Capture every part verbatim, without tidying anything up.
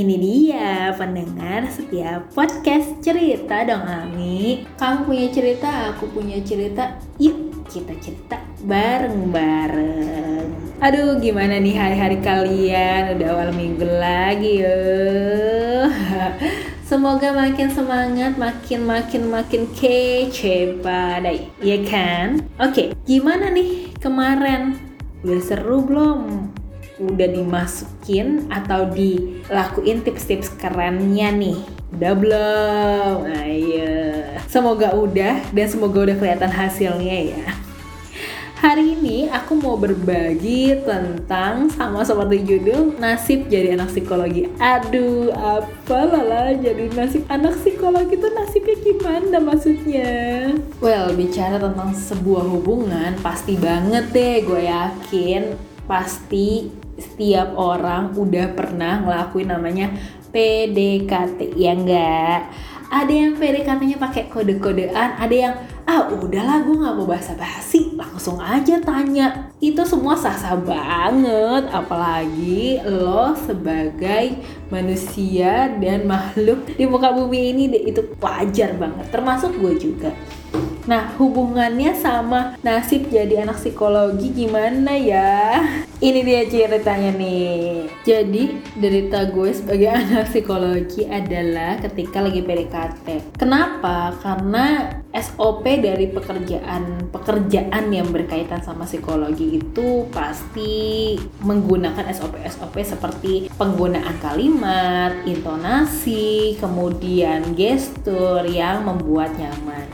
Ini dia pendengar setiap podcast cerita dong Ami. Kamu punya cerita, aku punya cerita. Yuk kita cerita bareng-bareng. Aduh gimana nih hari-hari kalian? Udah awal minggu lagi yuk. Semoga makin semangat, makin-makin-makin kece pada, ya kan? Oke, gimana nih kemarin? Udah seru belum? Udah dimasukin atau dilakuin tips-tips kerennya nih? Udah belum? Ayo. Semoga udah dan semoga udah kelihatan hasilnya ya. Hari ini aku mau berbagi tentang sama seperti judul, nasib jadi anak psikologi. Aduh, apalah jadi nasib anak psikologi itu nasibnya gimana maksudnya? Well, bicara tentang sebuah hubungan, pasti banget deh gue yakin. Pasti setiap orang udah pernah ngelakuin namanya P D K T, ya enggak? Ada yang P D K T-nya pakai kode-kodean, ada yang ah udahlah gue gak mau basa-basi, langsung aja tanya. Itu semua sah-sah banget, apalagi lo sebagai manusia dan makhluk di muka bumi ini, itu wajar banget, termasuk gue juga. Nah, hubungannya sama nasib jadi anak psikologi gimana ya? Ini dia ceritanya nih. Jadi, derita gue sebagai anak psikologi adalah ketika lagi P D K T. Kenapa? Karena S O P dari pekerjaan-pekerjaan yang berkaitan sama psikologi itu pasti menggunakan S O P-S O P seperti penggunaan kalimat, intonasi, kemudian gestur yang membuat nyaman.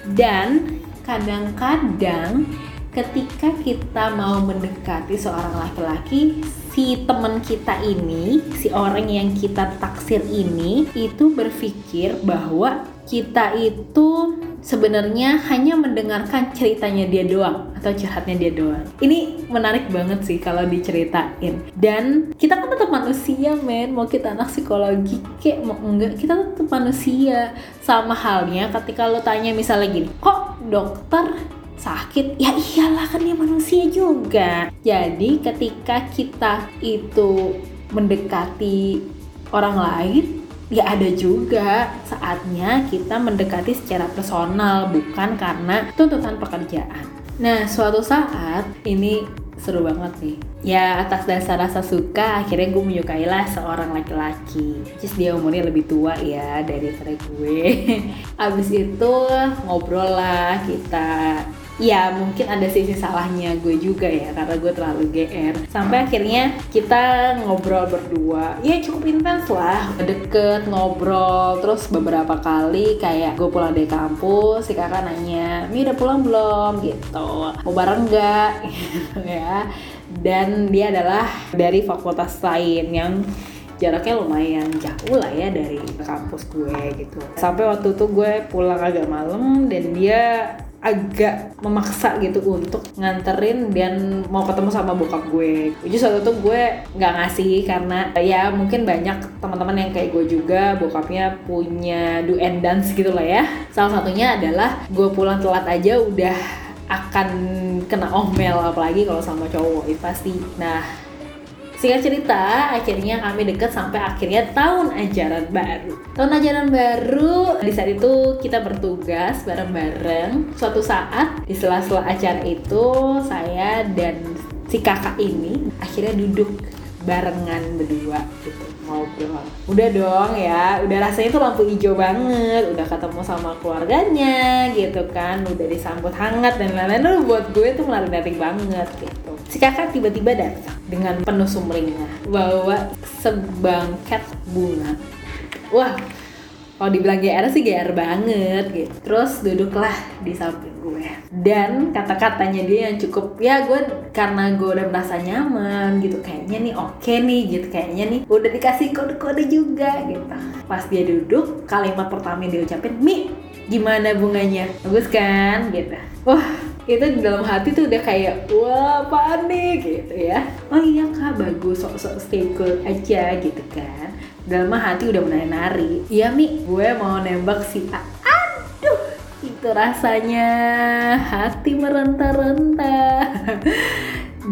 Dan kadang-kadang ketika kita mau mendekati seorang laki-laki, si teman kita ini, si orang yang kita taksir ini, itu berpikir bahwa kita itu sebenarnya hanya mendengarkan ceritanya dia doang atau curhatnya dia doang. Ini menarik banget sih kalau diceritain. Dan kita kan tetap manusia men, mau kita anak psikologi kek, mau enggak, kita tetap manusia. Sama halnya ketika lo tanya misalnya gini, kok dokter sakit? Ya iyalah kan dia manusia juga. Jadi ketika kita itu mendekati orang lain, ya ada juga saatnya kita mendekati secara personal, bukan karena tuntutan pekerjaan. Nah suatu saat ini seru banget nih. Ya atas dasar rasa suka akhirnya gue menyukailah seorang laki-laki. Just dia umurnya lebih tua ya daripada gue. Abis itu ngobrol lah kita. Ya mungkin ada sisi salahnya gue juga ya, karena gue terlalu G R. Sampai akhirnya kita ngobrol berdua, ya cukup intens lah, deket, ngobrol. Terus beberapa kali kayak gue pulang dari kampus, si kakak nanya, Mi udah pulang belum? Gitu, mau bareng gak? Gitu ya. Dan dia adalah dari fakultas lain yang jaraknya lumayan jauh lah ya dari kampus gue gitu. Sampai waktu itu gue pulang agak malam dan dia agak memaksa gitu untuk nganterin dan mau ketemu sama bokap gue. Jujur saat itu gue nggak ngasih karena ya mungkin banyak teman-teman yang kayak gue juga bokapnya punya do and dance gitu lah ya. Salah satunya adalah gue pulang telat aja udah akan kena omel, apalagi kalau sama cowok itu pasti. Nah singkat cerita, akhirnya kami deket sampai akhirnya tahun ajaran baru. Tahun ajaran baru, di saat itu kita bertugas bareng-bareng. Suatu saat, di sela-sela acara itu, saya dan si kakak ini akhirnya duduk barengan berdua gitu, ngobrol. Udah dong ya, udah rasanya tuh lampu hijau banget, udah ketemu sama keluarganya gitu kan, udah disambut hangat dan lain-lain. Buat gue tuh menarik-narik banget gitu. Si kakak tiba-tiba datang dengan penuh sumringah, bawa sebangket bunga. Wah, kalau dibilang G R sih G R banget gitu. Terus duduklah di samping gue. Dan kata-katanya dia yang cukup, ya gue karena gue udah merasa nyaman gitu, kayaknya nih oke nih gitu, kayaknya nih udah dikasih kode-kode juga gitu. Pas dia duduk, kalimat pertama yang dia ucapin, Mi, gimana bunganya? Bagus kan? Gitu. Wah, itu di dalam hati tuh udah kayak wah panik gitu ya. Oh iya kak bagus, sok-sok stay cool aja gitu kan. Dalam hati udah menari-nari. Iya Mi, gue mau nembak si A. Aduh, itu rasanya hati merentah-rentah.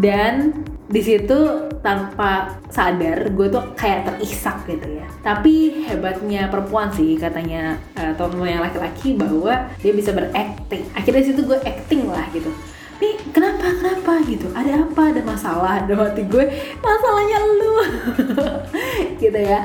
Dan di situ tanpa sadar gue tuh kayak terisak gitu ya. Tapi hebatnya perempuan sih katanya uh, teman-teman yang laki-laki bahwa dia bisa beracting. Akhirnya situ gue acting lah gitu. Nih kenapa kenapa gitu, ada apa, ada masalah, ada hati gue, masalahnya lu gitu ya.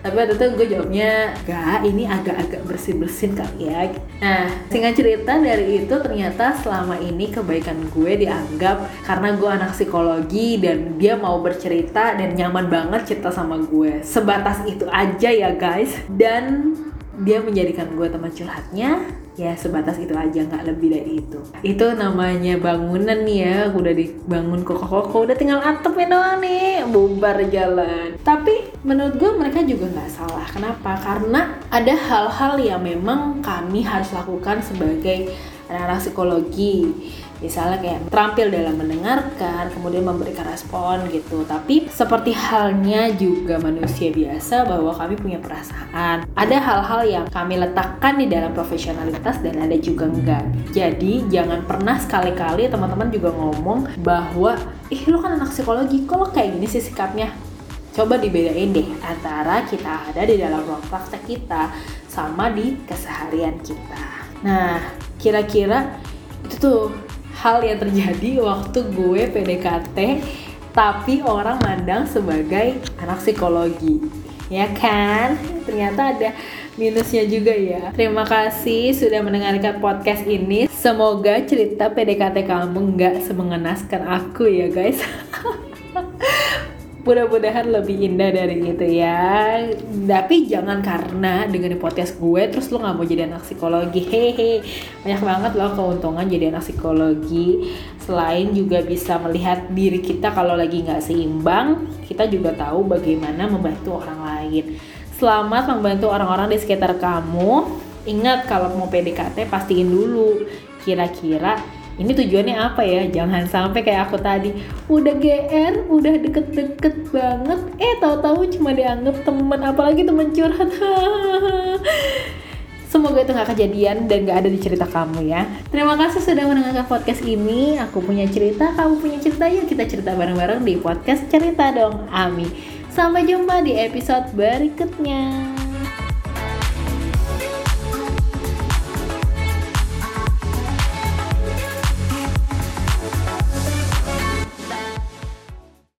Tapi waktu itu gue jawabnya, enggak, ini agak-agak bersin-bersin kali ya. Nah, singkat cerita dari itu ternyata selama ini kebaikan gue dianggap karena gue anak psikologi dan dia mau bercerita dan nyaman banget cerita sama gue. Sebatas itu aja ya guys. Dan dia menjadikan gue teman curhatnya, ya sebatas itu aja, nggak lebih dari itu. Itu namanya bangunan nih ya, udah dibangun kokoh-kokoh, udah tinggal atapnya doang nih, bubar jalan. Tapi menurut gue mereka juga nggak salah. Kenapa? Karena ada hal-hal yang memang kami harus lakukan sebagai anak-anak psikologi. Misalnya kayak terampil dalam mendengarkan, kemudian memberikan respon gitu. Tapi seperti halnya juga manusia biasa bahwa kami punya perasaan. Ada hal-hal yang kami letakkan di dalam profesionalitas dan ada juga enggak. Jadi jangan pernah sekali-kali teman-teman juga ngomong bahwa ih lo kan anak psikologi, kok lo kayak gini sih sikapnya. Coba dibedain deh antara kita ada di dalam ruang praktek kita sama di keseharian kita. Nah kira-kira itu tuh hal yang terjadi waktu gue P D K T tapi orang mandang sebagai anak psikologi, ya kan? Ternyata ada minusnya juga ya. Terima kasih sudah mendengarkan podcast ini. Semoga cerita P D K T kamu nggak semengenaskan aku ya guys. Mudah-mudahan lebih indah dari itu ya. Tapi jangan karena dengerin podcast gue terus lo gak mau jadi anak psikologi. Hehehe, banyak banget loh keuntungan jadi anak psikologi. Selain juga bisa melihat diri kita kalau lagi gak seimbang, kita juga tahu bagaimana membantu orang lain. Selamat membantu orang-orang di sekitar kamu. Ingat kalau mau P D K T pastiin dulu kira-kira ini tujuannya apa ya? Jangan sampai kayak aku tadi, udah G R, udah deket-deket banget, eh tahu-tahu cuma dianggap teman, apalagi teman curhat. Semoga itu gak kejadian dan gak ada di cerita kamu ya. Terima kasih sudah mendengarkan podcast ini. Aku punya cerita, kamu punya cerita, yuk kita cerita bareng-bareng di podcast Cerita Dong Ami. Sampai jumpa di episode berikutnya.